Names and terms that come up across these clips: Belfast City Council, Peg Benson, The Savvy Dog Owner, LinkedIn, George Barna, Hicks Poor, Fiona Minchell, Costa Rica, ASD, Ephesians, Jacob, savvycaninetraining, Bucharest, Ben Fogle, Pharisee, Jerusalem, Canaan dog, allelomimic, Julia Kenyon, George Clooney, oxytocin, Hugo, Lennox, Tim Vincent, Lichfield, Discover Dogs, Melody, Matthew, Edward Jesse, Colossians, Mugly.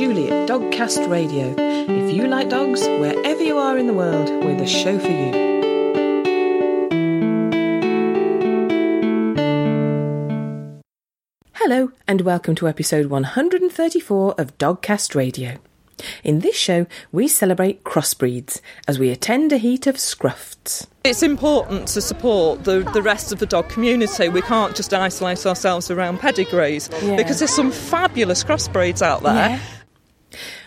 Julie at Dogcast Radio. If you like dogs, wherever you are in the world, we're the show for you. Hello and welcome to episode 134 of Dogcast Radio. In this show, we celebrate crossbreeds as we attend a heat of Scruffts. It's important to support the rest of the dog community. We can't just isolate ourselves around pedigrees because there's some fabulous crossbreeds out there. Yeah.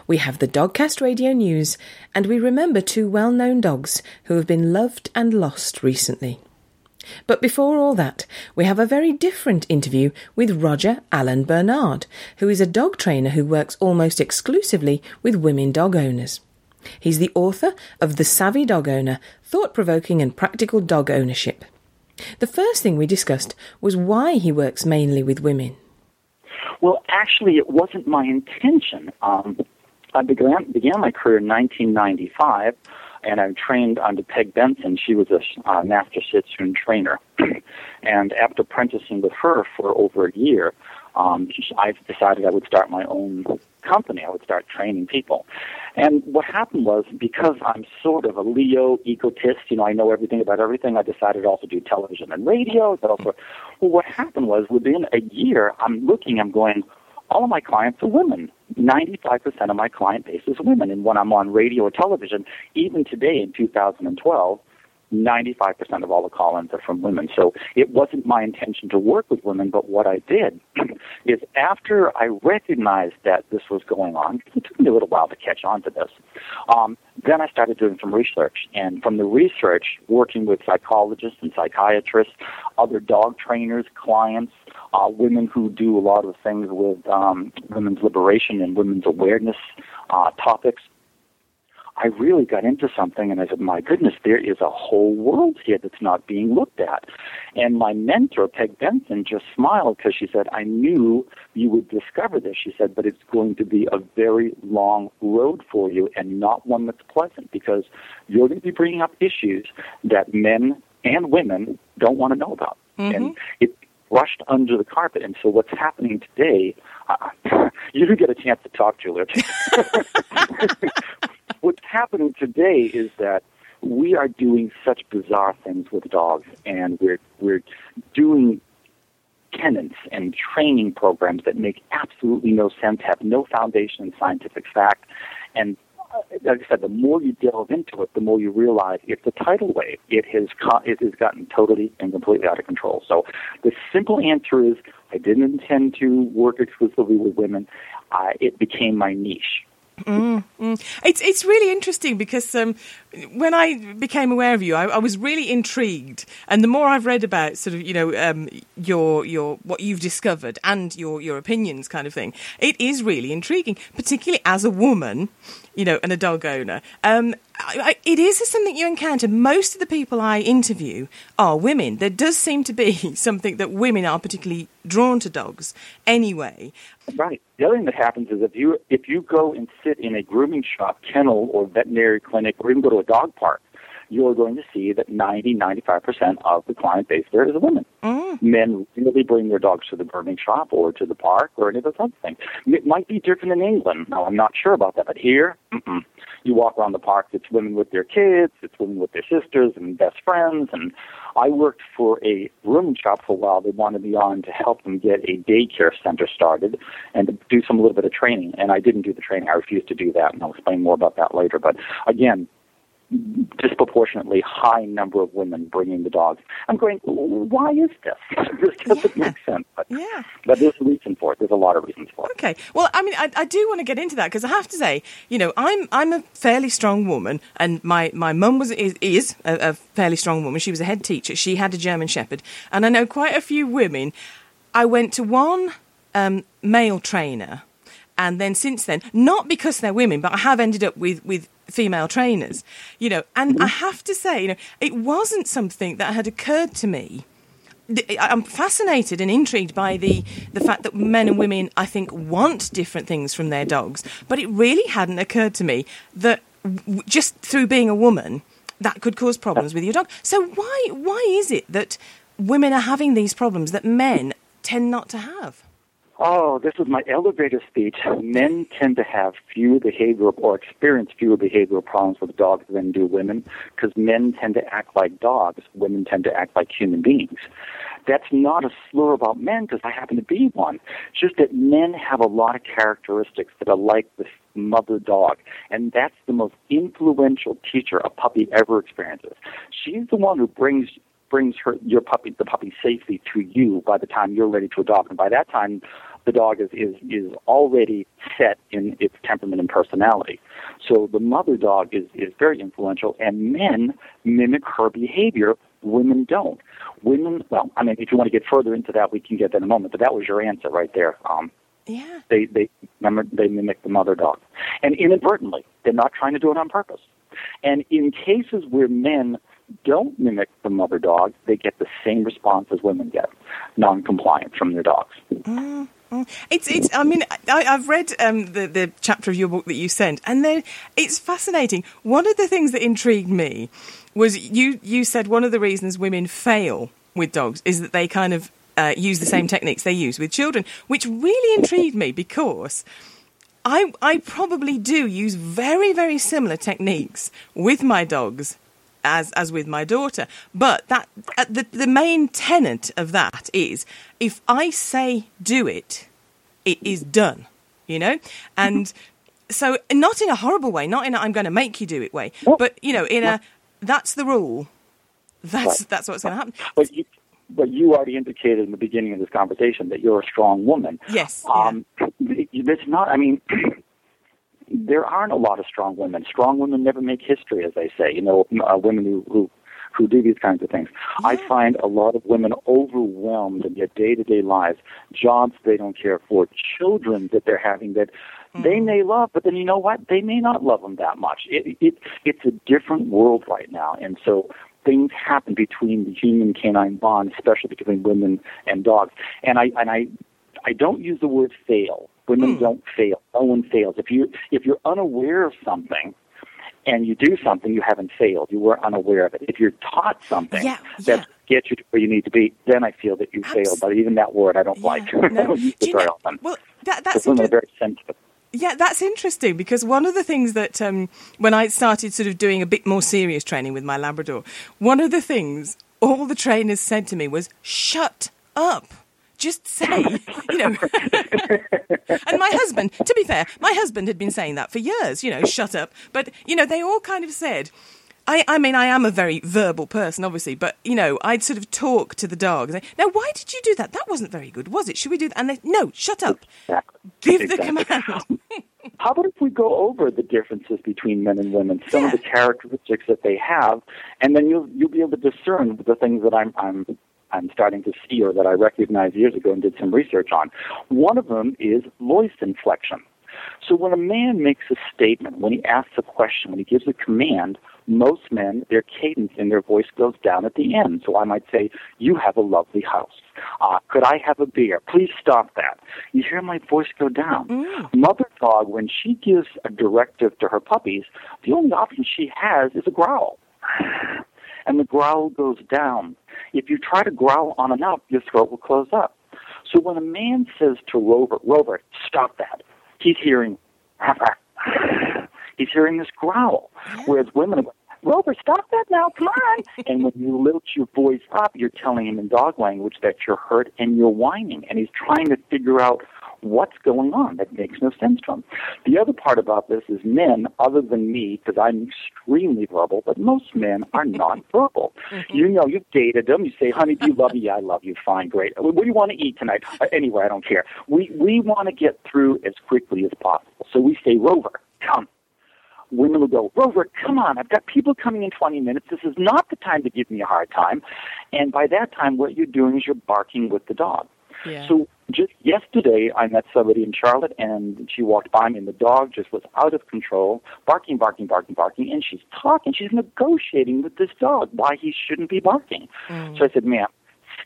We have the Dogcast Radio news and we remember two well-known dogs who have been loved and lost recently. But before all that, we have a very different interview with Roger Alan Bernard, who is a dog trainer who works almost exclusively with women dog owners. He's the author of The Savvy Dog Owner, Thought-Provoking and Practical Dog Ownership. The first thing we discussed was why he works mainly with women. Well, actually, it wasn't my intention. I began my career in 1995, and I trained under Peg Benson. She was a master Shih Tzu trainer. And after apprenticing with her for over a year, I decided I would start my own company. I would start training people. And what happened was, because I'm sort of a Leo egotist, I know everything about everything, I decided to also do television and radio. Well, what happened was, within a year, I'm going, all of my clients are women. 95% of my client base is women. And when I'm on radio or television, even today in 2012, 95% of all the call-ins are from women. So it wasn't my intention to work with women, but what I did is, after I recognized that this was going on, it took me a little while to catch on to this, then I started doing some research. And from the research, working with psychologists and psychiatrists, other dog trainers, clients, women who do a lot of things with women's liberation and women's awareness topics, I really got into something, and I said, my goodness, there is a whole world here that's not being looked at. And my mentor, Peg Benson, just smiled because she said, I knew you would discover this. She said, but it's going to be a very long road for you and not one that's pleasant, because you're going to be bringing up issues that men and women don't want to know about. Mm-hmm. And it's brushed under the carpet. And so what's happening today, you do get a chance to talk, Julia. What's happening today is that we are doing such bizarre things with dogs, and we're doing tenets and training programs that make absolutely no sense, have no foundation in scientific fact. And like I said, the more you delve into it, the more you realize it's a tidal wave. It has gotten totally and completely out of control. So the simple answer is, I didn't intend to work exclusively with women. It became my niche. It's really interesting because when I became aware of you, I was really intrigued, and the more I've read about sort of your what you've discovered and your opinions kind of thing, it is really intriguing, particularly as a woman, and a dog owner. It is something you encounter. Most of the people I interview are women. There does seem to be something that women are particularly drawn to dogs anyway. Right. The other thing that happens is if you go and sit in a grooming shop, kennel, or veterinary clinic, or even go to a dog park, you're going to see that 90-95% of the client base there is women. Mm. Men really bring their dogs to the grooming shop or to the park or any of those other things. It might be different in England. Now, I'm not sure about that, but here, you walk around the park, it's women with their kids, it's women with their sisters and best friends. And I worked for a grooming shop for a while. They wanted me on to help them get a daycare center started and to do some little bit of training. And I didn't do the training. I refused to do that, and I'll explain more about that later. But again, disproportionately high number of women bringing the dogs. I'm going, why is this? This doesn't make sense. But there's a reason for it. There's a lot of reasons for it. Okay. Well, I mean, I do want to get into that because I have to say, I'm a fairly strong woman, and my mum is a fairly strong woman. She was a head teacher. She had a German Shepherd, and I know quite a few women. I went to one male trainer, and then since then, not because they're women, but I have ended up with female trainers, and I have to say, it wasn't something that had occurred to me. I'm fascinated and intrigued by the fact that men and women, I think, want different things from their dogs, but it really hadn't occurred to me that just through being a woman, that could cause problems with your dog. So why is it that women are having these problems that men tend not to have? Oh, this was my elevator speech. Men tend to have fewer behavioral or experience fewer behavioral problems with dogs than do women because men tend to act like dogs. Women tend to act like human beings. That's not a slur about men because I happen to be one. It's just that men have a lot of characteristics that are like the mother dog, and that's the most influential teacher a puppy ever experiences. She's the one who brings your puppy safely to you by the time you're ready to adopt. And by that time, the dog is already set in its temperament and personality. So the mother dog is very influential, and men mimic her behavior. Women don't. Women, well, I mean, if you want to get further into that, we can get that in a moment, but that was your answer right there. Yeah. They mimic the mother dog. And inadvertently, they're not trying to do it on purpose. And in cases where men don't mimic the mother dog, they get the same response as women get, non-compliant from their dogs. Mm-hmm. It's. I mean, I've read the chapter of your book that you sent, and then it's fascinating. One of the things that intrigued me was you said one of the reasons women fail with dogs is that they kind of use the same techniques they use with children, which really intrigued me because I probably do use very, very similar techniques with my dogs as with my daughter. But that the main tenet of that is if I say do it, it is done, you know? And so not in a horrible way, not in a I'm going to make you do it way, but, you know, in a that's the rule. That's what's going to happen. But you already indicated in the beginning of this conversation that you're a strong woman. Yes. It's not, I mean... There aren't a lot of strong women. Strong women never make history, as they say, you know, women who do these kinds of things. Yeah. I find a lot of women overwhelmed in their day-to-day lives, jobs they don't care for, children that they're having that they may love, but then you know what? They may not love them that much. It's a different world right now, and so things happen between the human-canine bond, especially between women and dogs. And I don't use the word fail. Women don't fail. No one fails. If you're unaware of something and you do something, you haven't failed. You were unaware of it. If you're taught something that gets you to where you need to be, then I feel that you failed. But even that word I don't like. No. I don't use it very often. Well, that's women are very sensitive. Yeah, that's interesting because one of the things that when I started sort of doing a bit more serious training with my Labrador, one of the things all the trainers said to me was, "Shut up. Just say, you know." And my husband, to be fair, my husband had been saying that for years, you know, shut up. But, you know, they all kind of said, I mean, I am a very verbal person, obviously, but, you know, I'd sort of talk to the dog. And say, now, why did you do that? That wasn't very good, was it? Should we do that? And they, no, shut up. Exactly. Give the command. How about if we go over the differences between men and women, some of the characteristics that they have, and then you'll be able to discern the things that I'm starting to see or that I recognized years ago and did some research on. One of them is voice inflection. So when a man makes a statement, when he asks a question, when he gives a command, most men, their cadence in their voice goes down at the end. So I might say, "You have a lovely house. Could I have a beer? Please stop that." You hear my voice go down. Mm. Mother dog, when she gives a directive to her puppies, the only option she has is a growl. And the growl goes down. If you try to growl on and off, your throat will close up. So when a man says to Rover, stop that, he's hearing, he's hearing this growl. Whereas women are going, Rover, stop that now, come on. And when you lilt your voice up, you're telling him in dog language that you're hurt and you're whining. And he's trying to figure out what's going on. That makes no sense to him. The other part about this is men, other than me, because I'm extremely verbal, but most men are non-verbal. You know, you've dated them. You say, "Honey, do you love me?" "Yeah, I love you." "Fine, great. What do you want to eat tonight?" "Anyway, I don't care." We want to get through as quickly as possible. So we say, "Rover, come." Women will go, "Rover, come on. I've got people coming in 20 minutes. This is not the time to give me a hard time." And by that time, what you're doing is you're barking with the dog. Yeah. So just yesterday, I met somebody in Charlotte, and she walked by me, and the dog just was out of control, barking, and she's talking. She's negotiating with this dog why he shouldn't be barking. So I said, "Ma'am,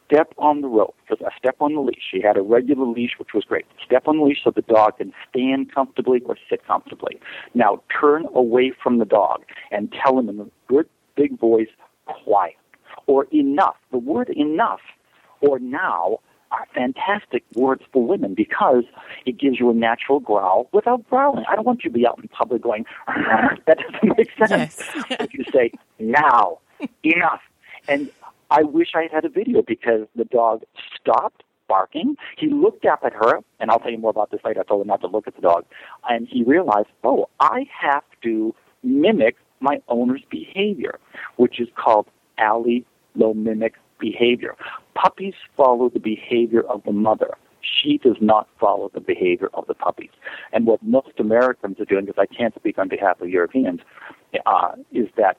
step on the rope, step on the leash." She had a regular leash, which was great. Step on the leash so the dog can stand comfortably or sit comfortably. Now turn away from the dog and tell him in a good, big voice, "Quiet," or "Enough." The word "enough" or "now" are fantastic words for women because it gives you a natural growl without growling. I don't want you to be out in public going, that doesn't make sense. Yes. But you say, now, enough. And I wish I had had a video because the dog stopped barking. He looked up at her, and I'll tell you more about this later. I told him not to look at the dog. And he realized, oh, I have to mimic my owner's behavior, which is called allelomimic behavior. Puppies follow the behavior of the mother. She does not follow the behavior of the puppies. And what most Americans are doing, because I can't speak on behalf of Europeans, is that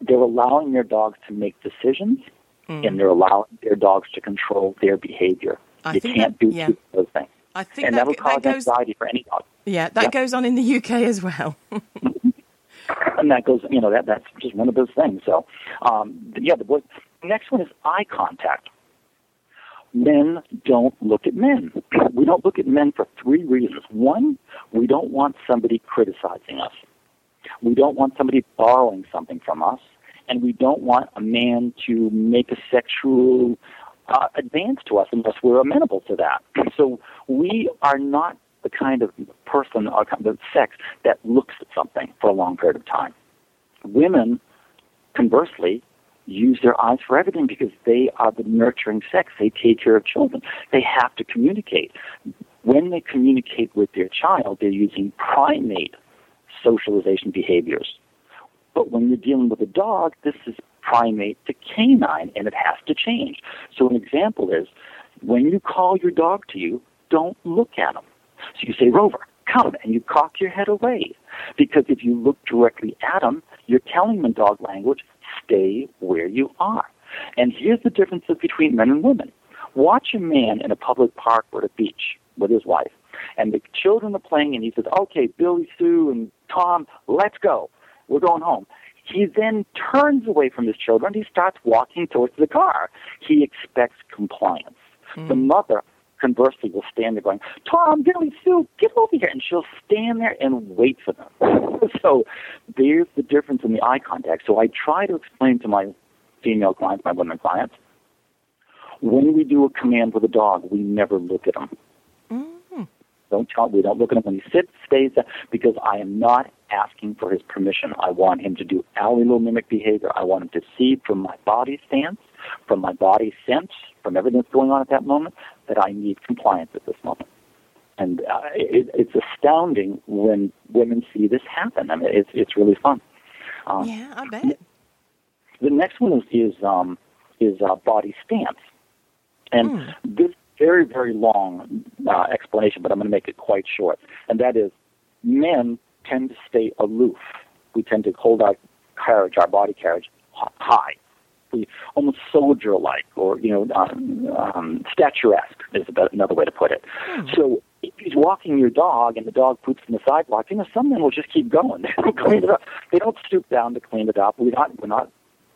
they're allowing their dogs to make decisions, and they're allowing their dogs to control their behavior. You can't do those things. I think and that'll cause anxiety for any dog. Yeah, that goes on in the UK as well. And that goes, you know, that's just one of those things. So, the next one is eye contact. Men don't look at men. We don't look at men for three reasons. One, we don't want somebody criticizing us. We don't want somebody borrowing something from us. And we don't want a man to make a sexual advance to us unless we're amenable to that. So we are not the kind of person or kind of sex that looks at something for a long period of time. Women, conversely, use their eyes for everything because they are the nurturing sex. They take care of children. They have to communicate. When they communicate with their child, they're using primate socialization behaviors. But when you're dealing with a dog, this is primate to canine, and it has to change. So an example is, when you call your dog to you, don't look at him. So you say, Rover, come, and you cock your head away. Because if you look directly at him, you're telling him in dog language, stay where you are. And here's the differences between men and women. Watch a man in a public park or at a beach with his wife, and the children are playing, and he says, okay, Billy, Sue, and Tom, let's go. We're going home. He then turns away from his children. He starts walking towards the car. He expects compliance. Mm. The mother, conversely, will stand there going, Tom, Billy, Sue, get over here. And she'll stand there and wait for them. So there's the difference in the eye contact. So I try to explain to my female clients, my women clients, when we do a command with a dog, we never look at them. We don't look at him when he sits, stays, because I am not asking for his permission. I want him to do allelomimic behavior. I want him to see from my body stance, from my body sense, from everything that's going on at that moment, that I need compliance at this moment. And it's astounding when women see this happen. I mean, it's really fun. Yeah, I bet. The next one is body stance, and this. Very, very long explanation, but I'm going to make it quite short. And that is, men tend to stay aloof. We tend to hold our carriage, our body carriage, high. We almost soldier-like, or statuesque is another way to put it. Hmm. So if you're walking your dog and the dog poops on the sidewalk, some men will just keep going. They don't clean it up. They don't stoop down to clean it up. We're not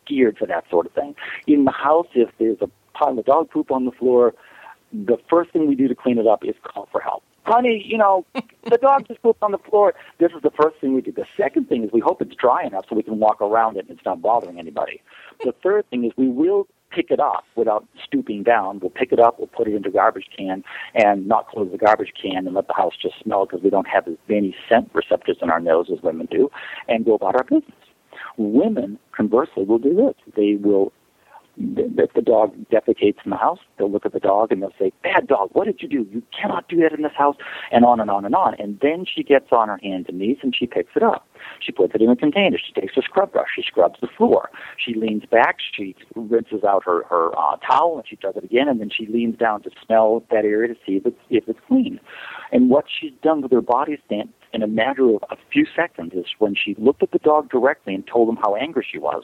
geared for that sort of thing. In the house, if there's a pile of dog poop on the floor, the first thing we do to clean it up is call for help. Honey, the dog just pooped on the floor. This is the first thing we do. The second thing is we hope it's dry enough so we can walk around it and it's not bothering anybody. The third thing is we will pick it up without stooping down. We'll pick it up, we'll put it into a garbage can and not close the garbage can and let the house just smell because we don't have as many scent receptors in our nose as women do, and go about our business. Women, conversely, will do this. They will, if the dog defecates in the house, they'll look at the dog and they'll say, bad dog, what did you do? You cannot do that in this house, and on and on and on. And then she gets on her hands and knees and she picks it up. She puts it in a container. She takes a scrub brush. She scrubs the floor. She leans back. She rinses out her towel, and she does it again, and then she leans down to smell that area to see if it's clean. And what she's done with her body stance in a matter of a few seconds is when she looked at the dog directly and told him how angry she was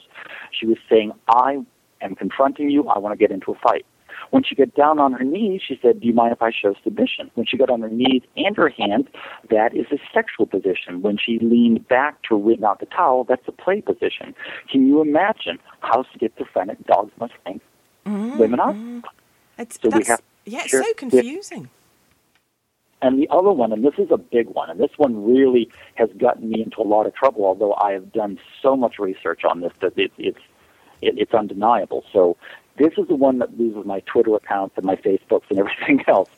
saying, I'm confronting you. I want to get into a fight. When she got down on her knees, she said, do you mind if I show submission? When she got on her knees and her hands, that is a sexual position. When she leaned back to wring out the towel, that's a play position. Can you imagine how schizophrenic dogs must think women are? It's so confusing. And the other one, and this is a big one, and this one really has gotten me into a lot of trouble, although I have done so much research on this that it's undeniable. So This is the one that loses my Twitter accounts and my Facebooks and everything else.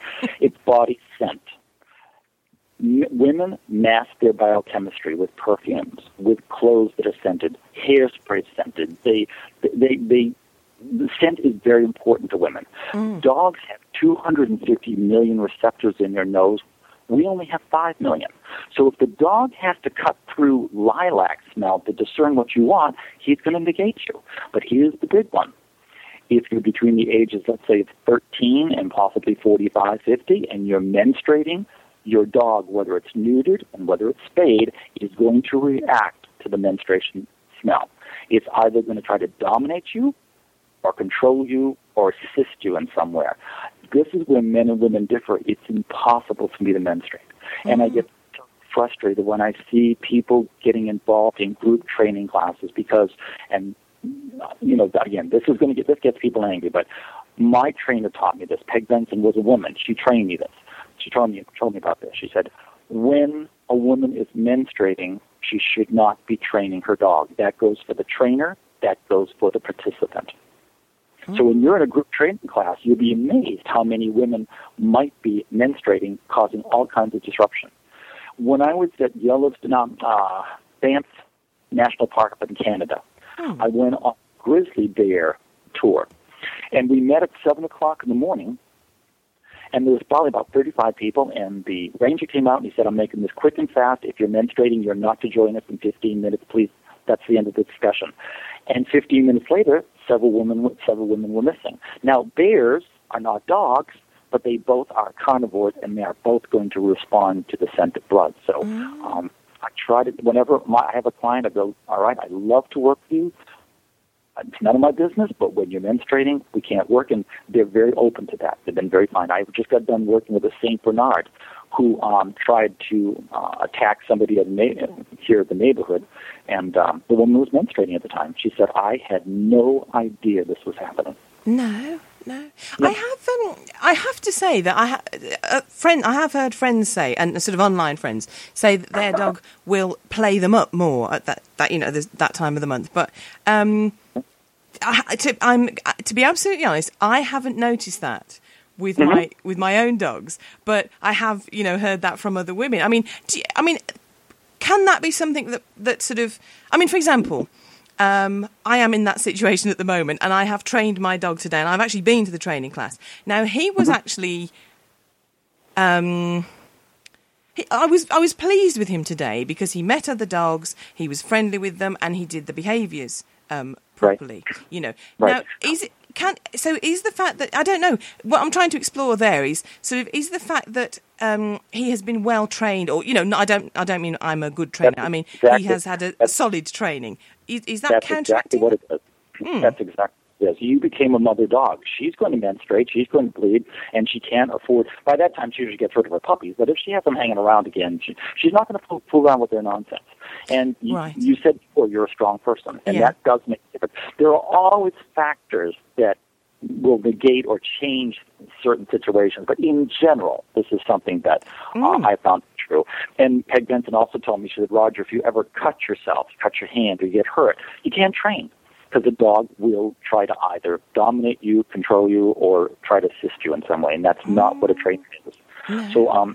It's body scent. Women mask their biochemistry with perfumes, with clothes that are scented, hairspray scented. The scent is very important to women. Mm. Dogs have 250 million receptors in their nose. We only have 5 million. So if the dog has to cut through lilac smell to discern what you want, he's going to negate you. But here's the big one. If you're between the ages, let's say, of 13 and possibly 45, 50, and you're menstruating, your dog, whether it's neutered and whether it's spayed, is going to react to the menstruation smell. It's either going to try to dominate you or control you or assist you in some way. This is where men and women differ. It's impossible for me to menstruate. Mm-hmm. And I get frustrated when I see people getting involved in group training classes because, and you know, again, this gets people angry, but my trainer taught me this. Peg Benson was a woman. She trained me this. She told me about this. She said, when a woman is menstruating, she should not be training her dog. That goes for the trainer. That goes for the participant. Mm-hmm. So when you're in a group training class, you'll be amazed how many women might be menstruating, causing all kinds of disruption. When I was at Banff National Park up in Canada, I went on a grizzly bear tour. And we met at 7 o'clock in the morning, and there was probably about 35 people, and the ranger came out and he said, I'm making this quick and fast. If you're menstruating, you're not to join us in 15 minutes, please. That's the end of the discussion. And 15 minutes later, several women were missing. Now, bears are not dogs, but they both are carnivores, and they are both going to respond to the scent of blood. So I try to, whenever I have a client, I go, all right, I love to work with you. It's none of my business, but when you're menstruating, we can't work, and they're very open to that. They've been very fine. I just got done working with a St. Bernard who tried to attack somebody here at the neighborhood, and the woman was menstruating at the time. She said, I had no idea this was happening. No. I have to say that I have heard friends say, and sort of online friends say, that their dog will play them up more at that time of the month. But to be absolutely honest, I haven't noticed that with my own dogs, but I have heard that from other women. I mean, can that be something that sort of? I mean, for example. I am in that situation at the moment, and I have trained my dog today, and I've actually been to the training class. Now, he was actually, I was pleased with him today because he met other dogs, he was friendly with them, and he did the behaviours properly. Right. Right. Now is the fact that I don't know what I'm trying to explore there is sort of is the fact that he has been well trained, or I don't mean I'm a good trainer. I mean he has had a solid training. Is that counteracting? Exactly what it is. That's exactly what it is. You became a mother dog. She's going to menstruate. She's going to bleed, and she can't afford. By that time, she usually gets rid of her puppies. But if she has them hanging around again, she's not going to fool around with their nonsense. And you said before, you're a strong person, and that does make a difference. There are always factors that will negate or change certain situations. But in general, this is something that I found true. And Peg Benson also told me, she said, Roger, if you ever cut your hand, or you get hurt, you can't train because the dog will try to either dominate you, control you, or try to assist you in some way. And that's not what a trainer is. No. So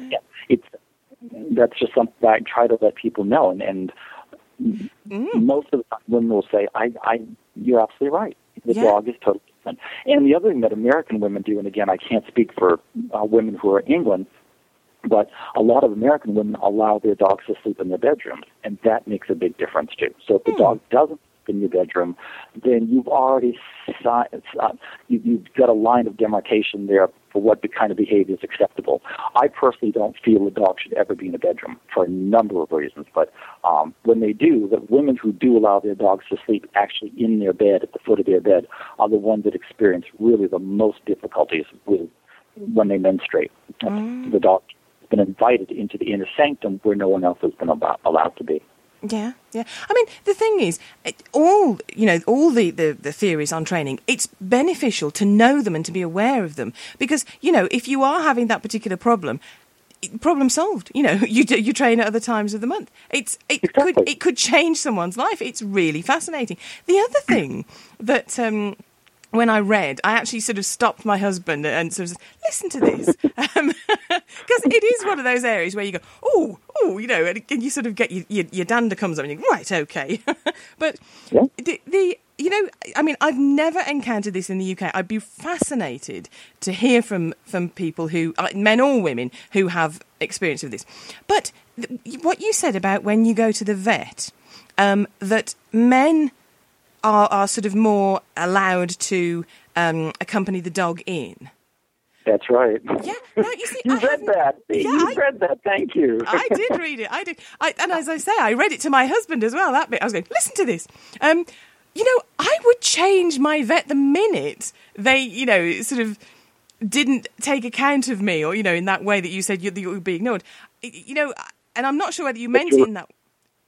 that's just something that I try to let people know. And most of the time women will say, you're absolutely right. The dog is totally. And the other thing that American women do, and again, I can't speak for women who are in England, but a lot of American women allow their dogs to sleep in their bedrooms, and that makes a big difference too. So if the dog doesn't sleep in your bedroom, then you've already you've got a line of demarcation there for what kind of behavior is acceptable. I personally don't feel a dog should ever be in a bedroom for a number of reasons, but when they do, the women who do allow their dogs to sleep actually in their bed, at the foot of their bed, are the ones that experience really the most difficulties with when they menstruate. The dog has been invited into the inner sanctum where no one else has been allowed to be. Yeah. I mean, the thing is, all the theories on training, it's beneficial to know them and to be aware of them because, if you are having that particular problem solved, you train at other times of the month. It could change someone's life. It's really fascinating. The other thing that when I read, I actually sort of stopped my husband and sort of said, listen to this. Because it is one of those areas where you go, oh, you know, and you sort of get your dander comes up and you go, right, okay. But yeah. You know, I mean, I've never encountered this in the UK. I'd be fascinated to hear from people who, men or women, who have experience with this. But what you said about when you go to the vet, that men... Are sort of more allowed to accompany the dog in. That's right. Yeah, no, you see, you read that. Yeah, you read that. Thank you. I did read it. I did. And as I say, I read it to my husband as well. That bit, I was going, listen to this. You know, I would change my vet the minute they, you know, sort of didn't take account of me, or you know, in that way that you said you would be ignored. You know, and I'm not sure whether you meant it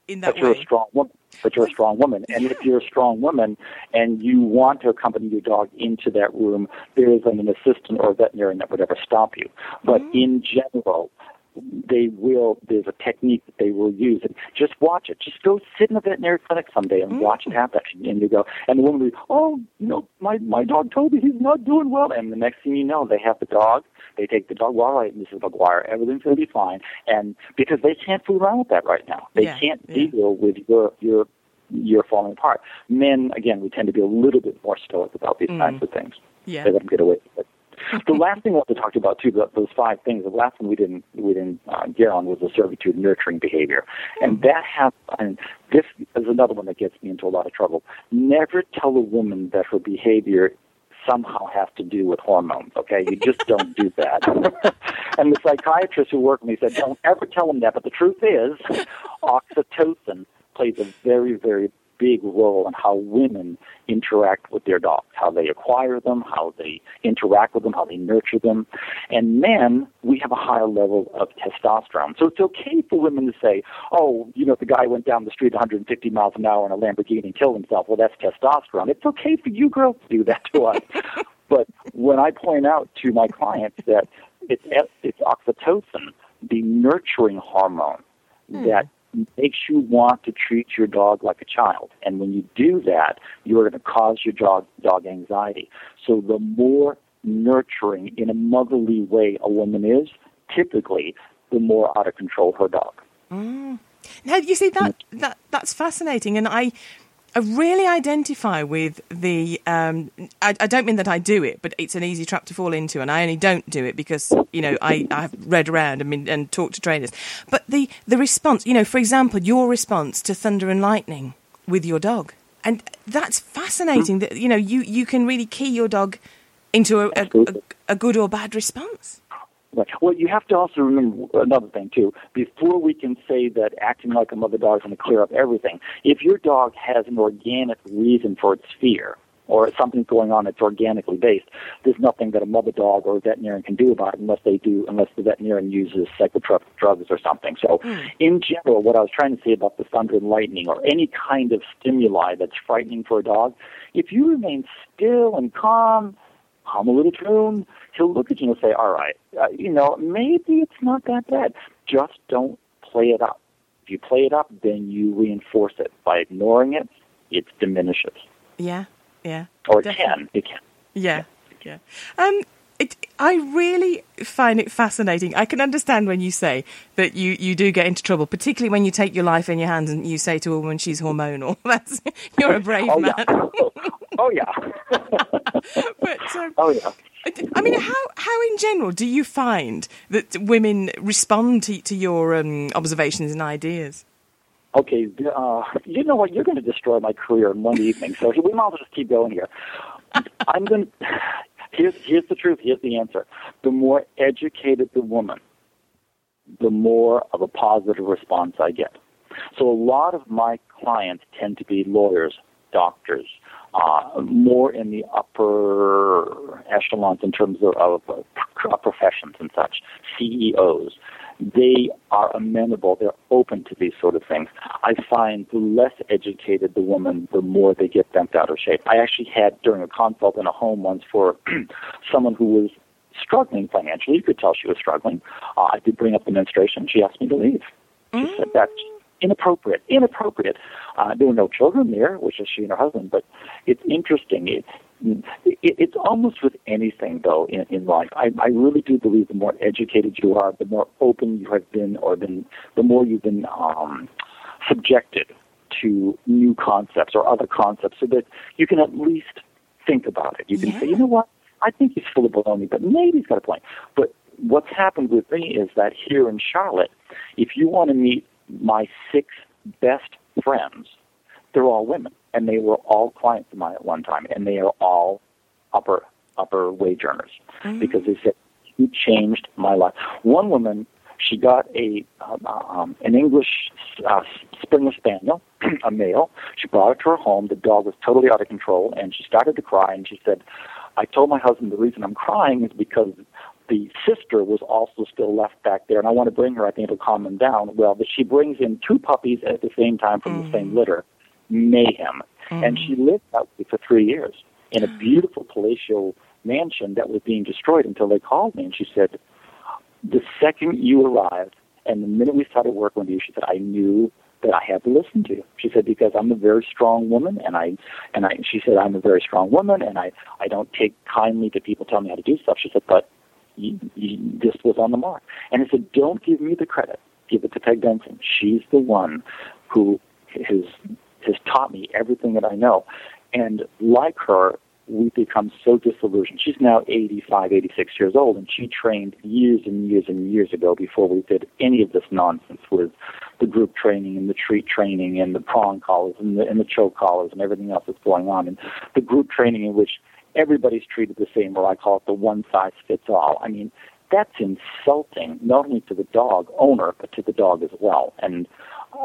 in that way. You're a strong woman. But you're a strong woman. And if you're a strong woman and you want to accompany your dog into that room, there isn't an assistant or a veterinarian that would ever stop you. But in general, there's a technique that they will use. And just watch it. Just go sit in a veterinary clinic someday and watch it happen. And you go, and the woman will be, oh, no, my dog told me he's not doing well. And the next thing you know, they have the dog. They take the dog, well, all right, Mrs. McGuire, everything's going to be fine. And because they can't fool around with that right now. They can't deal with your falling apart. Men, again, we tend to be a little bit more stoic about these kinds of things. Yeah. They let them get away with it. The last thing I want to talk about, too, those five things, the last one we didn't get on was the servitude nurturing behavior. And that has, and this is another one that gets me into a lot of trouble. Never tell a woman that her behavior somehow has to do with hormones, okay? You just don't do that. And the psychiatrist who worked with me said, don't ever tell them that. But the truth is, oxytocin plays a very, very big role in how women interact with their dogs, how they acquire them, how they interact with them, how they nurture them. And men, we have a higher level of testosterone. So it's okay for women to say, oh, you know, if the guy went down the street 150 miles an hour in a Lamborghini and killed himself, well, that's testosterone. It's okay for you girls to do that to us. But when I point out to my clients that it's oxytocin, the nurturing hormone, that makes you want to treat your dog like a child. And when you do that, you're going to cause your dog anxiety. So the more nurturing in a motherly way a woman is, typically, the more out of control her dog. Now, you see, that's fascinating. And I really identify with the... I don't mean that I do it, but it's an easy trap to fall into, and I only don't do it because, you know, I've read around and talked to trainers. But the response, you know, for example, your response to thunder and lightning with your dog. And that's fascinating that, you know, you can really key your dog into a good or bad response. Well, you have to also remember another thing, too. Before we can say that acting like a mother dog is going to clear up everything, if your dog has an organic reason for its fear or something's going on that's organically based, there's nothing that a mother dog or a veterinarian can do about it unless the veterinarian uses psychotropic drugs or something. So in general, what I was trying to say about the thunder and lightning or any kind of stimuli that's frightening for a dog, if you remain still and calm a little tune, he'll look at you and say, all right, you know, maybe it's not that bad. Just don't play it up. If you play it up, then you reinforce it. By ignoring it, it diminishes. Yeah. Or it can. Yeah. I really find it fascinating. I can understand when you say that you do get into trouble, particularly when you take your life in your hands and you say to a woman she's hormonal. You're a brave man. Yeah. Oh, yeah. But, I mean, how in general do you find that women respond to your observations and ideas? Okay, you know what? You're going to destroy my career in one evening, so we might as well just keep going here. Here's the truth. Here's the answer. The more educated the woman, the more of a positive response I get. So a lot of my clients tend to be lawyers, doctors, more in the upper echelons in terms of professions and such, CEOs. They are amenable. They're open to these sort of things. I find the less educated the woman, the more they get bent out of shape. I actually had, during a consult in a home once for someone who was struggling financially. You could tell she was struggling. I did bring up the menstruation. She asked me to leave. She said that's inappropriate. There were no children there, which is she and her husband, but it's interesting. It, It's almost with anything, though, in life. I really do believe the more educated you are, the more open you have been, the more you've been subjected to new concepts or other concepts, so that you can at least think about it. You can say, you know what, I think he's full of baloney, but maybe he's got a point. But what's happened with me is that here in Charlotte, if you want to meet my 6 best friends, they're all women, and they were all clients of mine at one time, and they are all upper wage earners, because they said, you changed my life. One woman, she got an English Springer Spaniel, a male. She brought it to her home. The dog was totally out of control, and she started to cry, and she said, I told my husband the reason I'm crying is because the sister was also still left back there, and I want to bring her. I think it'll calm him down. Well, but she brings in 2 puppies at the same time from the same litter. Mayhem. And she lived out for 3 years in a beautiful palatial mansion that was being destroyed until they called me, and she said, the second you arrived and the minute we started working with you, she said, I knew that I had to listen to you. She said, because I'm a very strong woman, and I don't take kindly to people telling me how to do stuff. She said, but this was on the mark. And I said, don't give me the credit. Give it to Peg Benson. She's the one who has taught me everything that I know. And like her, we've become so disillusioned. She's now 85, 86 years old, and she trained years and years and years ago before we did any of this nonsense with the group training and the treat training and the prong collars and the choke collars and everything else that's going on. And the group training in which everybody's treated the same, or I call it the one-size-fits-all. I mean, that's insulting, not only to the dog owner, but to the dog as well. And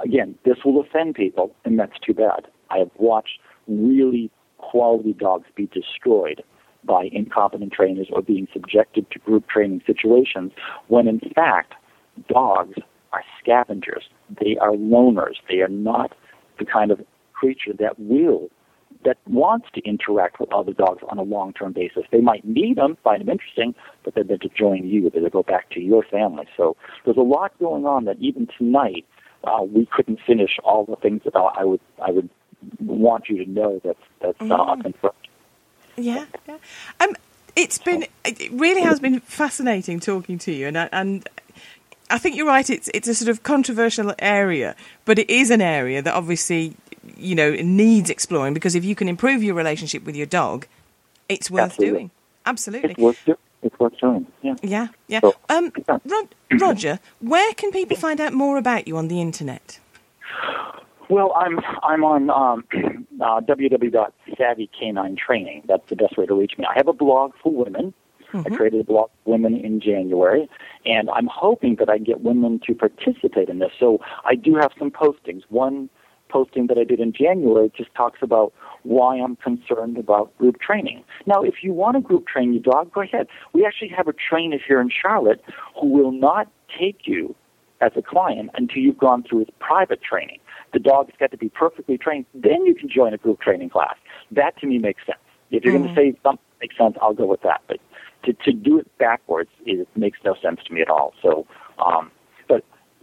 again, this will offend people, and that's too bad. I have watched really quality dogs be destroyed by incompetent trainers or being subjected to group training situations, when in fact dogs are scavengers. They are loners. They are not the kind of creature that wants to interact with other dogs on a long-term basis. They might need them, find them interesting, but they're there to join you. They're to go back to your family. So there's a lot going on that even tonight we couldn't finish all the things that I would want you to know that's up in front. Yeah. It really has been fascinating talking to you, and I think you're right. It's a sort of controversial area, but it is an area that obviously, you know, needs exploring, because if you can improve your relationship with your dog, it's worth doing. Absolutely. It's worth doing, yeah. Yeah. So, Roger, where can people find out more about you on the internet? Well, I'm on www.savvycaninetraining. That's the best way to reach me. I have a blog for women. I created a blog for women in January, and I'm hoping that I get women to participate in this. So I do have some postings. One posting that I did in January just talks about why I'm concerned about group training. Now, if you want to group train your dog, go ahead. We actually have a trainer here in Charlotte who will not take you as a client until you've gone through his private training. The dog's got to be perfectly trained. Then you can join a group training class. That, to me, makes sense. If you're going to say something that makes sense, I'll go with that. But to do it backwards, it makes no sense to me at all. So,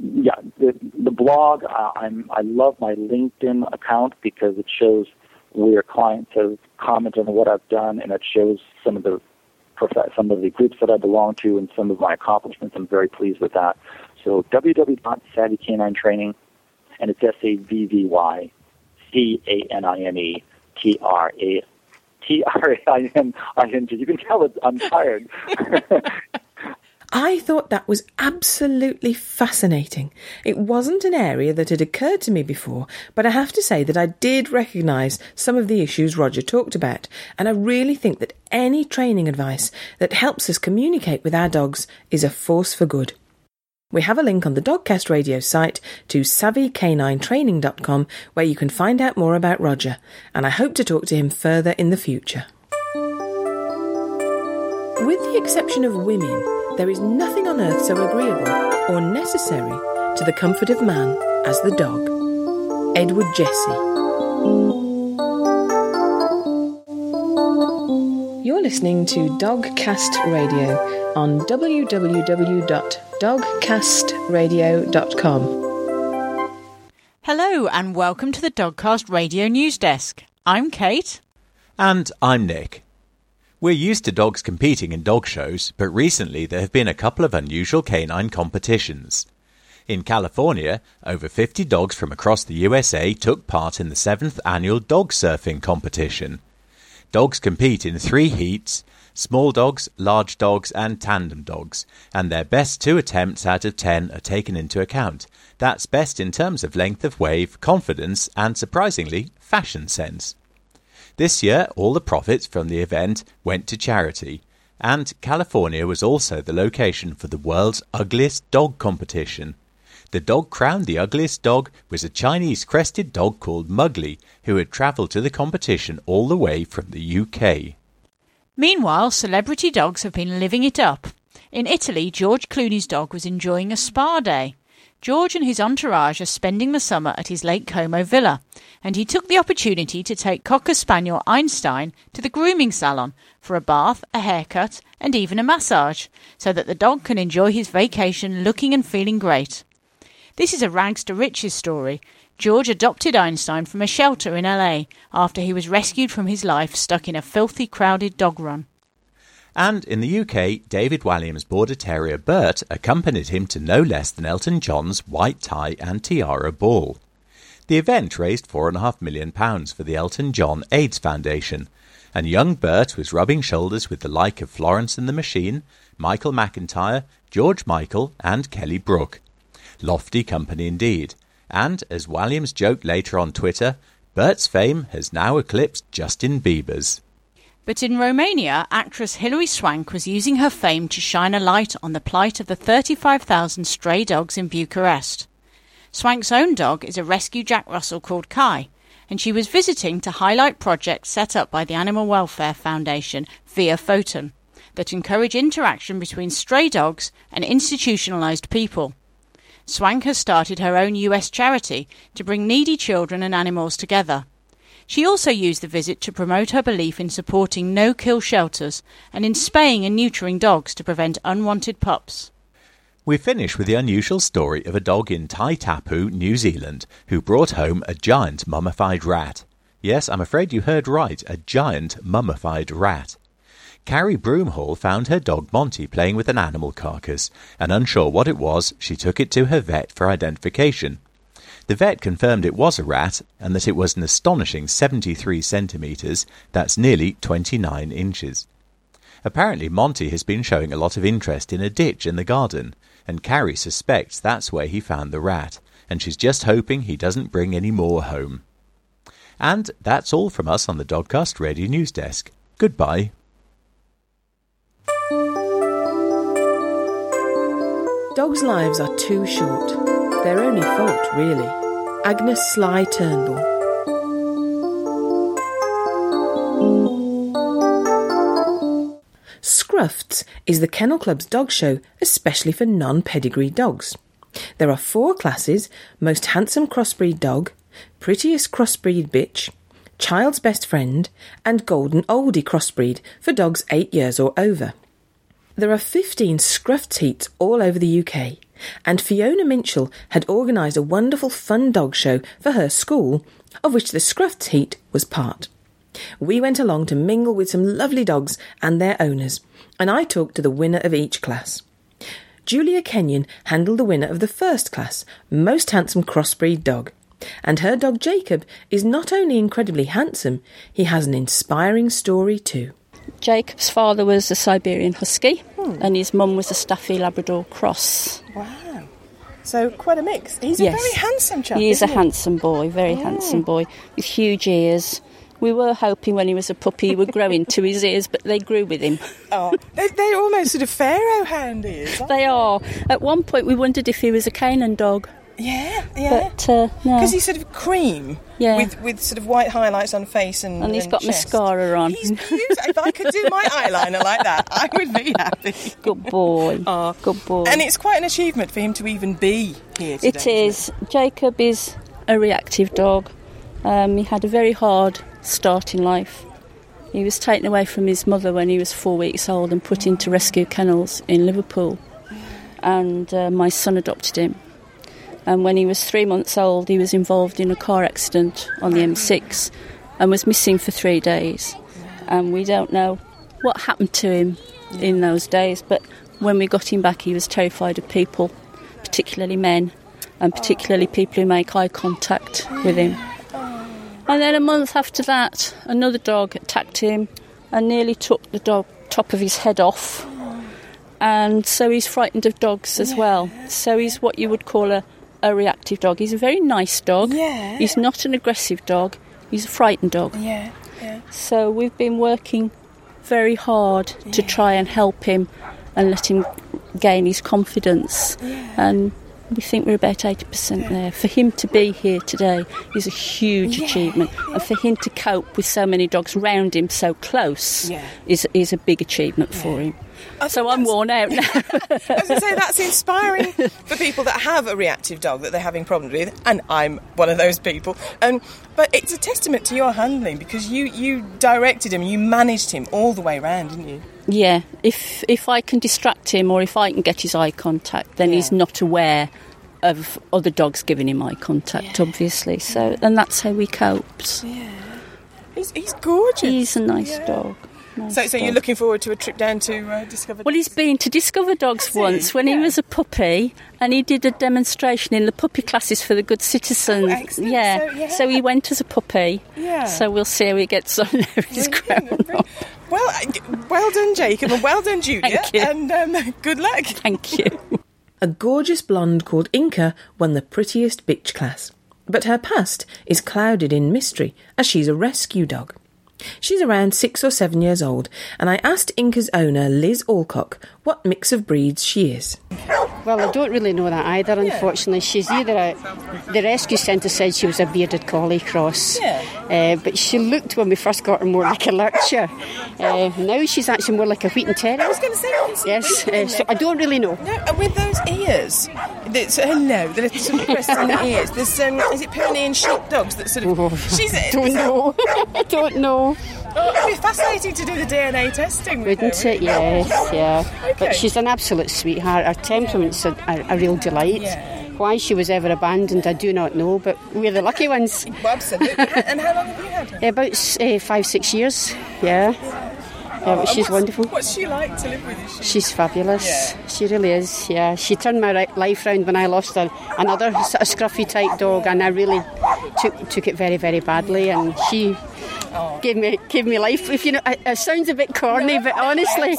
yeah, the blog, I love my LinkedIn account because it shows where clients have commented on what I've done, and it shows some of the groups that I belong to and some of my accomplishments. I'm very pleased with that. So www.savvycaninetraining, and it's SAVVYCANINETRAING. You can tell I'm tired. I thought that was absolutely fascinating. It wasn't an area that had occurred to me before, but I have to say that I did recognise some of the issues Roger talked about, and I really think that any training advice that helps us communicate with our dogs is a force for good. We have a link on the Dogcast Radio site to savvycaninetraining.com where you can find out more about Roger, and I hope to talk to him further in the future. With the exception of women, there is nothing on earth so agreeable or necessary to the comfort of man as the dog. Edward Jesse. You're listening to Dogcast Radio on www.dogcastradio.com. Hello and welcome to the Dogcast Radio News Desk. I'm Kate. And I'm Nick. We're used to dogs competing in dog shows, but recently there have been a couple of unusual canine competitions. In California, over 50 dogs from across the USA took part in the 7th annual dog surfing competition. Dogs compete in 3 heats, small dogs, large dogs and tandem dogs, and their best 2 attempts out of 10 are taken into account. That's best in terms of length of wave, confidence and, surprisingly, fashion sense. This year, all the profits from the event went to charity, and California was also the location for the world's ugliest dog competition. The dog crowned the ugliest dog was a Chinese crested dog called Mugly, who had travelled to the competition all the way from the UK. Meanwhile, celebrity dogs have been living it up. In Italy, George Clooney's dog was enjoying a spa day. George and his entourage are spending the summer at his Lake Como villa, and he took the opportunity to take Cocker Spaniel Einstein to the grooming salon for a bath, a haircut, and even a massage, so that the dog can enjoy his vacation looking and feeling great. This is a rags to riches story. George adopted Einstein from a shelter in LA after he was rescued from his life stuck in a filthy, crowded dog run. And in the UK, David Walliams' border terrier Bert accompanied him to no less than Elton John's White Tie and Tiara Ball. The event raised £4.5 million for the Elton John AIDS Foundation, and young Bert was rubbing shoulders with the like of Florence and the Machine, Michael McIntyre, George Michael and Kelly Brook. Lofty company indeed, and, as Walliams joked later on Twitter, Bert's fame has now eclipsed Justin Bieber's. But in Romania, actress Hilary Swank was using her fame to shine a light on the plight of the 35,000 stray dogs in Bucharest. Swank's own dog is a rescue Jack Russell called Kai, and she was visiting to highlight projects set up by the Animal Welfare Foundation via Foton that encourage interaction between stray dogs and institutionalised people. Swank has started her own US charity to bring needy children and animals together. She also used the visit to promote her belief in supporting no-kill shelters and in spaying and neutering dogs to prevent unwanted pups. We finish with the unusual story of a dog in Tai Tapu, New Zealand, who brought home a giant mummified rat. Yes, I'm afraid you heard right, a giant mummified rat. Carrie Broomhall found her dog Monty playing with an animal carcass, and unsure what it was, she took it to her vet for identification. The vet confirmed it was a rat and that it was an astonishing 73 centimetres, that's nearly 29 inches. Apparently Monty has been showing a lot of interest in a ditch in the garden, and Carrie suspects that's where he found the rat, and she's just hoping he doesn't bring any more home. And that's all from us on the Dogcast Radio News Desk. Goodbye. Dogs' lives are too short. Their only fault, really. Agnes Sly Turnbull. Scruffts is the Kennel Club's dog show, especially for non-pedigree dogs. There are 4 classes: Most Handsome Crossbreed Dog, Prettiest Crossbreed Bitch, Child's Best Friend, and Golden Oldie Crossbreed for dogs 8 years or over. There are 15 Scruffts heats all over the UK, and Fiona Minchell had organised a wonderful fun dog show for her school, of which the Scruffts heat was part. We went along to mingle with some lovely dogs and their owners, and I talked to the winner of each class. Julia Kenyon handled the winner of the first class, Most Handsome Crossbreed Dog, and her dog Jacob is not only incredibly handsome, he has an inspiring story too. Jacob's father was a Siberian Husky and his mum was a Staffy Labrador Cross. Wow. So quite a mix. He's a very handsome chap. He is a handsome boy, handsome boy, with huge ears. We were hoping when he was a puppy he would grow into his ears, but they grew with him. Oh, they're almost sort of pharaoh hound ears. They are. At one point we wondered if he was a Canaan dog. Yeah, yeah. But no. Because he's sort of cream, with sort of white highlights on face and he's got chest. Mascara on. He's beautiful. If I could do my eyeliner like that, I would be happy. Good boy. Oh. Good boy. And it's quite an achievement for him to even be here today. It is. Jacob is a reactive dog. He had a very hard start in life. He was taken away from his mother when he was 4 weeks old and put into rescue kennels in Liverpool. And my son adopted him. And when he was 3 months old, he was involved in a car accident on the M6 and was missing for 3 days. and we don't know what happened to him in those days, but when we got him back he was terrified of people, particularly men, and particularly people who make eye contact with him. And then a month after that, another dog attacked him and nearly took the dog top of his head off. And so he's frightened of dogs as well. So he's what you would call a reactive dog. He's a very nice dog. Yeah. He's not an aggressive dog. He's a frightened dog. Yeah. Yeah. So we've been working very hard to try and help him and let him gain his confidence. Yeah. And we think we're about 80% there. For him to be here today is a huge achievement. Yeah. And for him to cope with so many dogs round him so close is a big achievement for him. So I'm worn out now. I was going to say, that's inspiring for people that have a reactive dog that they're having problems with, and I'm one of those people. But it's a testament to your handling, because you directed him, you managed him all the way round, didn't you? Yeah, if I can distract him or if I can get his eye contact, then he's not aware of other dogs giving him eye contact, obviously. So, and that's how he copes. Yeah, he's gorgeous. He's a nice dog. So you're looking forward to a trip down to Discover Dogs? Well, he's been to Discover Dogs once when he was a puppy, and he did a demonstration in the puppy classes for the good citizens. Oh, yeah. So he went as a puppy. Yeah. So we'll see how he gets on there. He's grown up. Well done, Jacob, and well done, Julia. Thank you. And good luck. Thank you. A gorgeous blonde called Inca won the prettiest bitch class, but her past is clouded in mystery as she's a rescue dog. She's around 6 or 7 years old, and I asked Inca's owner, Liz Alcock, what mix of breeds she is. Well, I don't really know that either, unfortunately. She's either the rescue centre said she was a bearded collie cross, but she looked, when we first got her, more like a lurcher. Now she's actually more like a wheaten terrier. I was going to say, yes. So I don't really know. No, and with those ears, the little sort of crests on the ears. There's is it Pyrenean sheep dogs that sort of? I don't know. Oh, it'd be fascinating to do the DNA testing with her, wouldn't it? Yes. Okay. But she's an absolute sweetheart. Her temperament's a real delight. Yeah. Why she was ever abandoned, I do not know, but we're the lucky ones. Absolutely. And how long have you had her? About 5-6 years, but she's wonderful. What's she like to live with? She's fabulous. Yeah. She really is, yeah. She turned my life round when I lost another sort of scruffy-type dog, and I really took it very, very badly, and she... Gave me life. If you know, it sounds a bit corny, but honestly,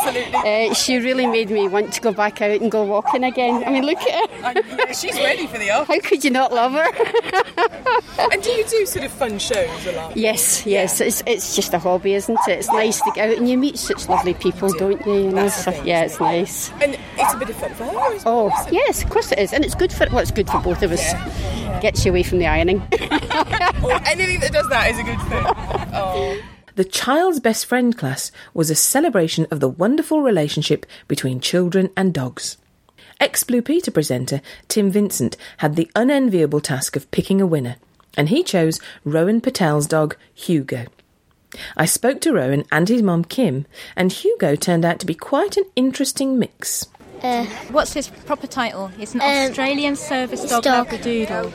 she really made me want to go back out and go walking again. I mean, look at her. She's ready for the office. How could you not love her? And do you do sort of fun shows a lot? Yes. It's just a hobby, isn't it? It's nice to get out, and you meet such lovely people, don't you? It's nice. And it's a bit of fun for her. Yes, of course it is, and it's good for it's good for both of us. Yeah. Gets you away from the ironing. Or anything that does that is a good thing. Oh. The Child's Best Friend class was a celebration of the wonderful relationship between children and dogs. Ex-Blue Peter presenter Tim Vincent had the unenviable task of picking a winner, and he chose Rowan Patel's dog, Hugo. I spoke to Rowan and his mum, Kim, and Hugo turned out to be quite an interesting mix. What's his proper title? It's an Australian service dog, labradoodle.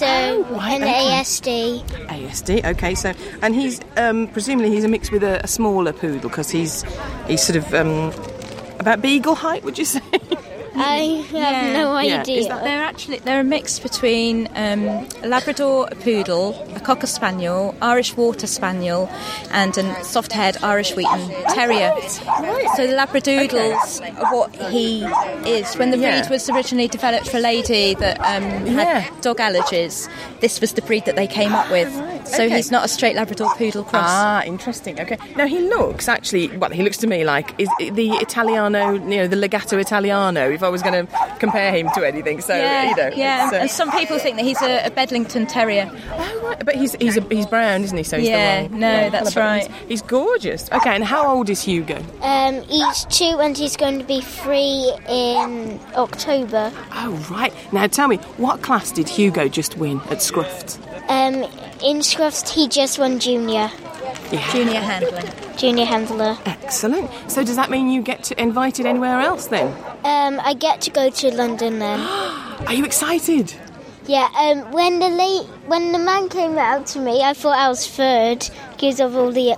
An ASD. ASD, okay. So, and he's presumably he's a mix with a smaller poodle, because he's sort of about beagle height, would you say? I have no idea. Yeah. They're a mix between a Labrador, a poodle, a Cocker Spaniel, Irish Water Spaniel, and a soft-haired Irish Wheaten Terrier. So the Labradoodles are what he is. When the breed was originally developed for a lady that had dog allergies, this was the breed that they came up with. So he's not a straight Labrador poodle cross. Ah, interesting. Okay. Now he looks he looks to me like the Italiano, the legato Italiano, if I was going to compare him to anything. So and some people think that he's a Bedlington Terrier. Oh, right. But he's brown, isn't he? So he's the one. Yeah, no, that's right. He's gorgeous. Okay, and how old is Hugo? He's 2, and he's going to be 3 in October. Oh, right. Now tell me, what class did Hugo just win at Scruffts? In Scruffts, he just won junior. Yeah. Junior handler. Excellent. So does that mean you get invited anywhere else then? I get to go to London then. Are you excited? Yeah, when the man came round to me, I thought I was third because of the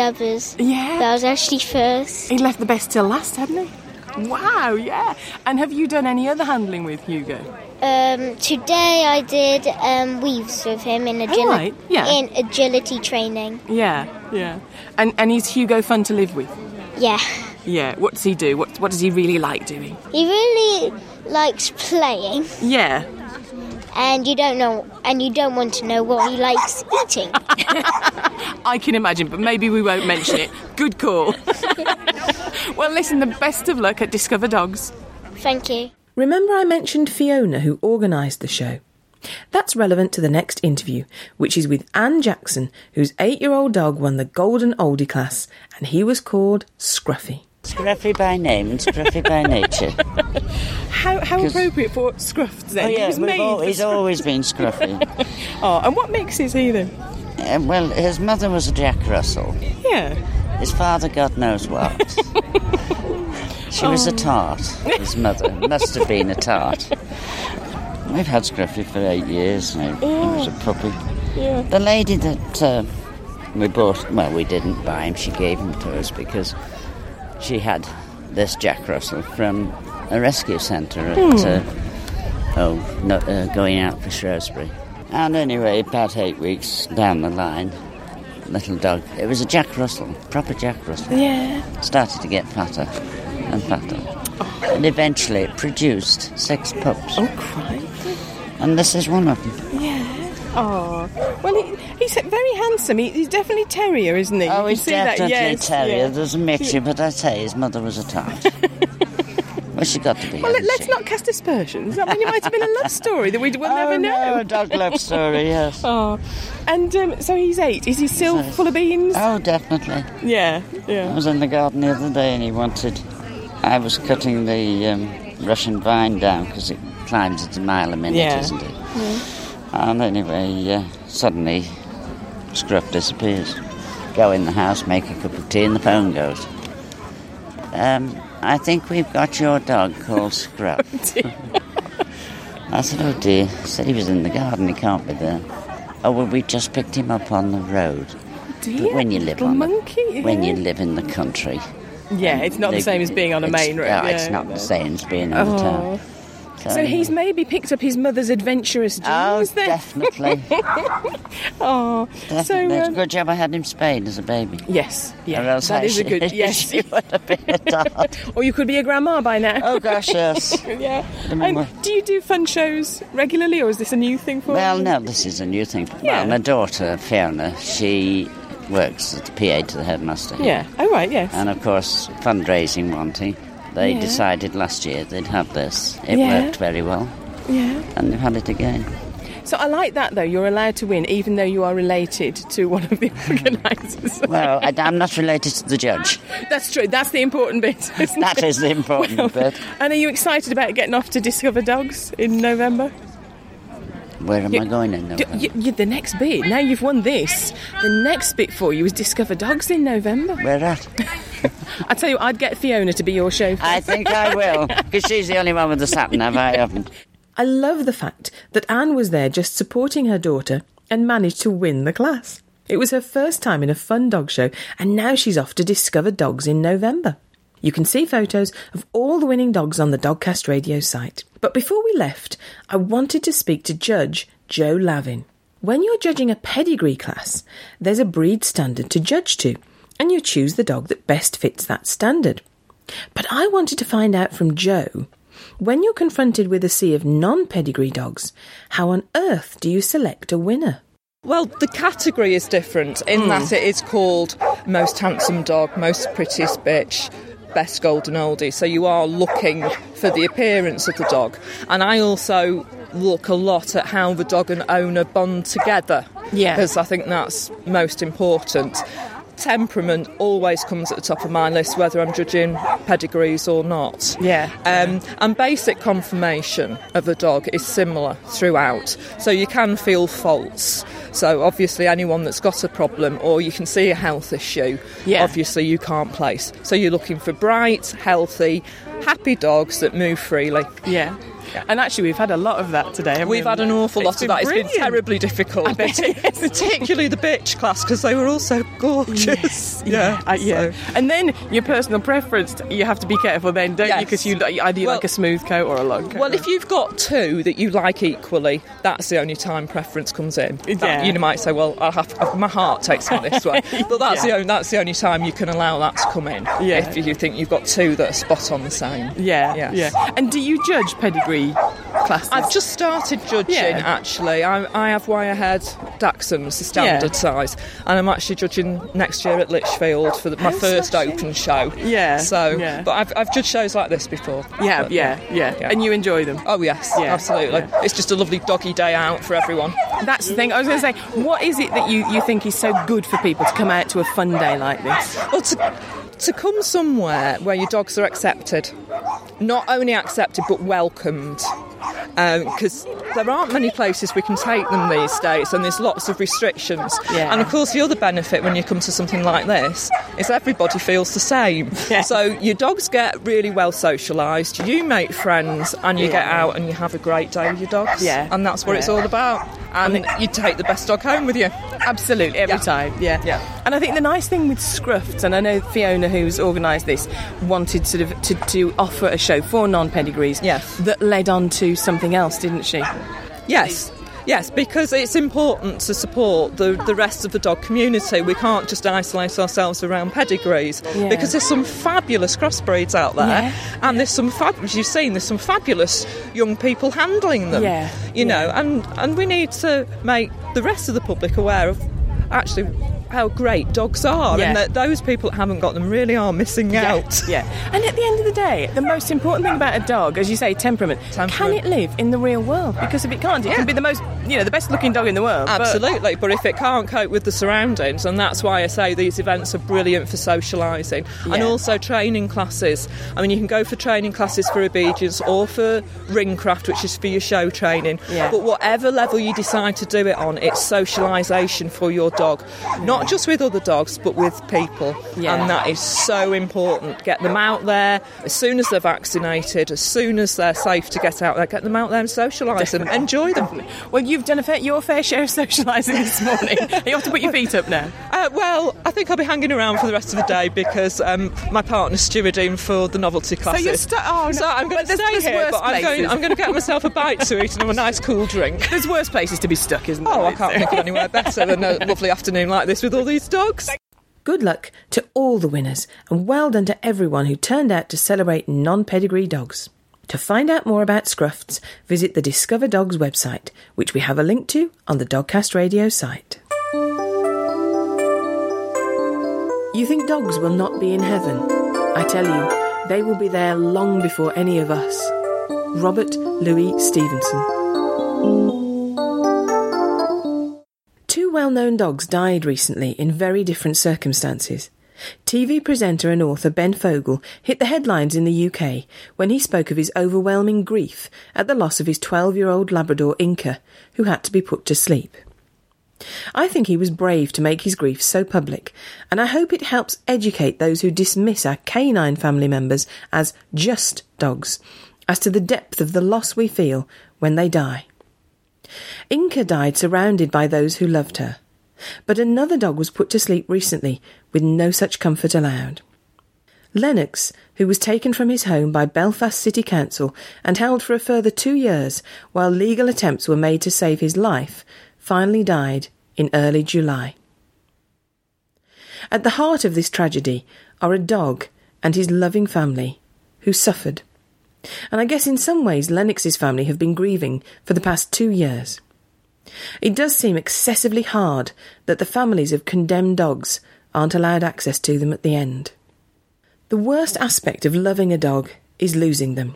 others. Yeah. But I was actually first. He left the best till last, hadn't he? Wow, yeah. And have you done any other handling with Hugo? Today I did weaves with him in agility training. Yeah. And is Hugo fun to live with? Yeah. Yeah, what does he do? What does he really like doing? He really likes playing. Yeah. And you don't want to know what he likes eating. I can imagine, but maybe we won't mention it. Good call. Well, listen, the best of luck at Discover Dogs. Thank you. Remember I mentioned Fiona, who organised the show? That's relevant to the next interview, which is with Anne Jackson, whose 8-year-old dog won the Golden Oldie class, and he was called Scruffy. Scruffy by name and Scruffy by nature. How appropriate for Scruffts then? Oh yeah, he's always been Scruffy. Oh, and what mix is he then? Well, his mother was a Jack Russell. Yeah. His father, God knows what. She was a tart. His mother must have been a tart. We've had Scruffy for 8 years now. Yeah. He was a puppy. Yeah. The lady that we didn't buy him. She gave him to us because she had this Jack Russell from a rescue centre going out for Shrewsbury. And anyway, about 8 weeks down the line, little dog. It was a Jack Russell, proper Jack Russell. Yeah. Started to get fatter and fatter. Oh. And eventually it produced 6 pups. Oh, Christ. And this is one of them. Yeah. Oh, well, he's very handsome. He's definitely terrier, isn't he? Oh, he's definitely terrier. Yeah. There's a mixture, but I say his mother was a tart. Well, she got to be. Well, let's not cast aspersions. I mean, it might have been a love story that we'll never know. No, a dog love story, yes. Oh, and so he's 8. Is he still full of beans? Oh, definitely. Yeah. I was in the garden the other day, and he wanted. I was cutting the Russian vine down because it climbs at a mile a minute, isn't it? Yeah. And anyway, suddenly, Scruff disappears. Go in the house, make a cup of tea, and the phone goes. I think we've got your dog called Scruff. I said, oh dear. I said, he was in the garden, he can't be there. Oh, well, we just picked him up on the road. Dear, but when you live when you live in the country... Yeah, it's not the same as being on a main road. No, it's not the same as being on the town. So he's maybe picked up his mother's adventurous genes then? Definitely. Oh, definitely. So, it's a good job I had him spayed as a baby. Yes. Yeah, or else she would have been a dart. Or you could be a grandma by now. Oh, gosh, yes. Yeah. Do you do fun shows regularly, or is this a new thing for you? Well, no, this is a new thing. Yeah. Well, my daughter, Fiona, she works as the PA to the headmaster here. Yeah. Oh, right, yes. And, of course, fundraising one thing. They decided last year they'd have this. It worked very well. Yeah. And they've had it again. So I like that, though. You're allowed to win, even though you are related to one of the organisers. Well, I'm not related to the judge. That's true. That's the important bit. That is the important bit. And are you excited about getting off to Discover Dogs in November? Where am I going in November? You're the next bit. Now you've won this. The next bit for you is Discover Dogs in November. Where at? I tell you, I'd get Fiona to be your chauffeur. I think I will, because she's the only one with this happened, I haven't. I love the fact that Anne was there just supporting her daughter and managed to win the class. It was her first time in a fun dog show, and now she's off to Discover Dogs in November. You can see photos of all the winning dogs on the Dogcast Radio site. But before we left, I wanted to speak to Judge Joe Lavin. When you're judging a pedigree class, there's a breed standard to judge to, and you choose the dog that best fits that standard. But I wanted to find out from Joe, when you're confronted with a sea of non-pedigree dogs, how on earth do you select a winner? Well, the category is different in that it is called most handsome dog, most prettiest bitch, best golden oldie. So you are looking for the appearance of the dog. And I also look a lot at how the dog and owner bond together. Yeah. Because I think that's most important. Temperament always comes at the top of my list, whether I'm judging pedigrees or not. Yeah. And basic conformation of a dog is similar throughout, so you can feel faults. So obviously anyone that's got a problem, or you can see a health issue, obviously you can't place. So you're looking for bright, healthy, happy dogs that move freely. Yeah. And actually, we've had a lot of that today. We've had an awful lot of that. Brilliant. It's been terribly difficult. Particularly the bitch class, because they were all so gorgeous. Yes. Yeah. And then your personal preference, you have to be careful then, don't you? Because you either like a smooth coat or a long coat. Well, if you've got two that you like equally, that's the only time preference comes in. Yeah. That, you might say, well, I'll have to, my heart takes on this one. But that's the only time you can allow that to come in, if you think you've got two that are spot on the same. Yeah. And do you judge pedigree classes? I've just started judging, actually. I have Wirehead Dachshunds, the standard size, and I'm actually judging next year at Lichfield for my first open show. Yeah. So, but I've judged shows like this before. Yeah. And you enjoy them? Oh, yes, absolutely. Yeah. It's just a lovely doggy day out for everyone. That's the thing. I was going to say, what is it that you think is so good for people to come out to a fun day like this? Well, to come somewhere where your dogs are accepted. Not only accepted, but welcomed. Because there aren't many places we can take them these days, and there's lots of restrictions. Yeah. And of course, the other benefit when you come to something like this is everybody feels the same. Yeah. So your dogs get really well socialised, you make friends, and you get out and you have a great day with your dogs. Yeah. And that's what it's all about. And you take the best dog home with you. Absolutely, every time. Yeah. And I think the nice thing with Scruffts, and I know Fiona, who's organised this, wanted sort of to offer a show for non-pedigrees that led on to something else, didn't she? Yes, because it's important to support the rest of the dog community. We can't just isolate ourselves around pedigrees, because there's some fabulous crossbreeds out there, and there's some fabulous, you've seen, there's some fabulous young people handling them, know, and we need to make the rest of the public aware of actually how great dogs are, and that those people that haven't got them really are missing out. Yeah. And at the end of the day, the most important thing about a dog, as you say, temperament. Can it live in the real world? Because if it can't, it can be the most, the best looking dog in the world. Absolutely. But if it can't cope with the surroundings, and that's why I say these events are brilliant for socialising, and also training classes. I mean, you can go for training classes for obedience or for ring craft, which is for your show training. Yeah. But whatever level you decide to do it on, it's socialisation for your dog. Not just with other dogs, but with people. Yeah. And that is so important. Get them out there as soon as they're vaccinated, as soon as they're safe to get out there. Get them out there and socialise them. Enjoy them. Definitely. Well, you've done your fair share of socialising this morning. You have to put your feet up now. Well, I think I'll be hanging around for the rest of the day because my partner's stewarding for the novelty classes. So, so I'm going to stay here, but I'm going to get myself a bite to eat and a nice cool drink. There's worse places to be stuck, isn't there? Oh, I can't think of anywhere better than a lovely afternoon like this with all these dogs. Good luck to all the winners, and well done to everyone who turned out to celebrate non-pedigree dogs. To find out more about Scruffts, visit the Discover Dogs website, which we have a link to on the Dogcast Radio site. You think dogs will not be in heaven? I tell you, they will be there long before any of us. Robert Louis Stevenson. Two well-known dogs died recently in very different circumstances. TV presenter and author Ben Fogle hit the headlines in the UK when he spoke of his overwhelming grief at the loss of his 12-year-old Labrador Inca, who had to be put to sleep. I think he was brave to make his grief so public, and I hope it helps educate those who dismiss our canine family members as just dogs, as to the depth of the loss we feel when they die. Inca died surrounded by those who loved her, but another dog was put to sleep recently with no such comfort allowed. Lennox, who was taken from his home by Belfast City Council and held for a further 2 years while legal attempts were made to save his life, finally died in early July. At the heart of this tragedy are a dog and his loving family who suffered. And I guess in some ways Lennox's family have been grieving for the past 2 years. It does seem excessively hard that the families of condemned dogs aren't allowed access to them at the end. The worst aspect of loving a dog is losing them.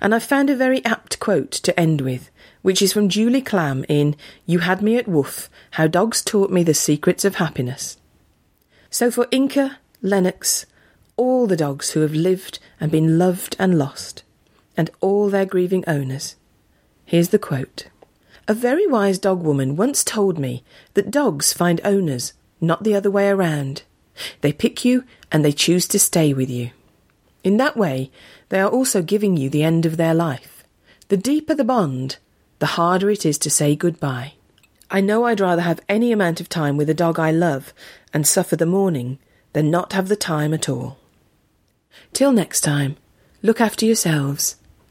And I've found a very apt quote to end with, which is from Julie Klam in You Had Me at Woof, How Dogs Taught Me the Secrets of Happiness. So for Inca, Lennox, all the dogs who have lived and been loved and lost, and all their grieving owners. Here's the quote. A very wise dog woman once told me that dogs find owners, not the other way around. They pick you and they choose to stay with you. In that way, they are also giving you the end of their life, The deeper the bond, the harder it is to say goodbye. I know I'd rather have any amount of time with a dog I love and suffer the mourning than not have the time at all. Till next time, look after yourselves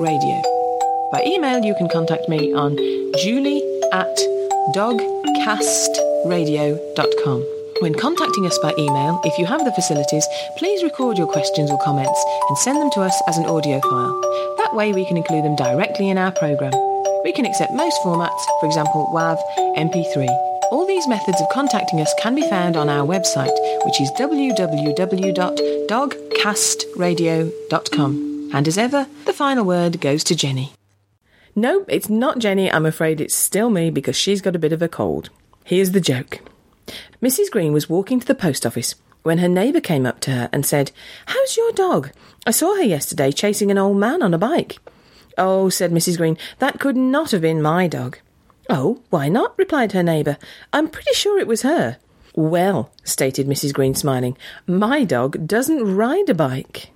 Radio. By email, you can contact me on julie@dogcastradio.com. When contacting us by email, if you have the facilities, please record your questions or comments and send them to us as an audio file. That way we can include them directly in our programme. We can accept most formats, for example WAV, MP3. All these methods of contacting us can be found on our website, which is www.dogcastradio.com. And as ever, the final word goes to Jenny. No, it's not Jenny, I'm afraid it's still me, because she's got a bit of a cold. Here's the joke. Mrs Green was walking to the post office when her neighbour came up to her and said, "How's your dog? I saw her yesterday chasing an old man on a bike." "Oh," said Mrs Green, "that could not have been my dog." "Oh, why not?" replied her neighbour. "I'm pretty sure it was her." "Well," stated Mrs Green, smiling, "my dog doesn't ride a bike."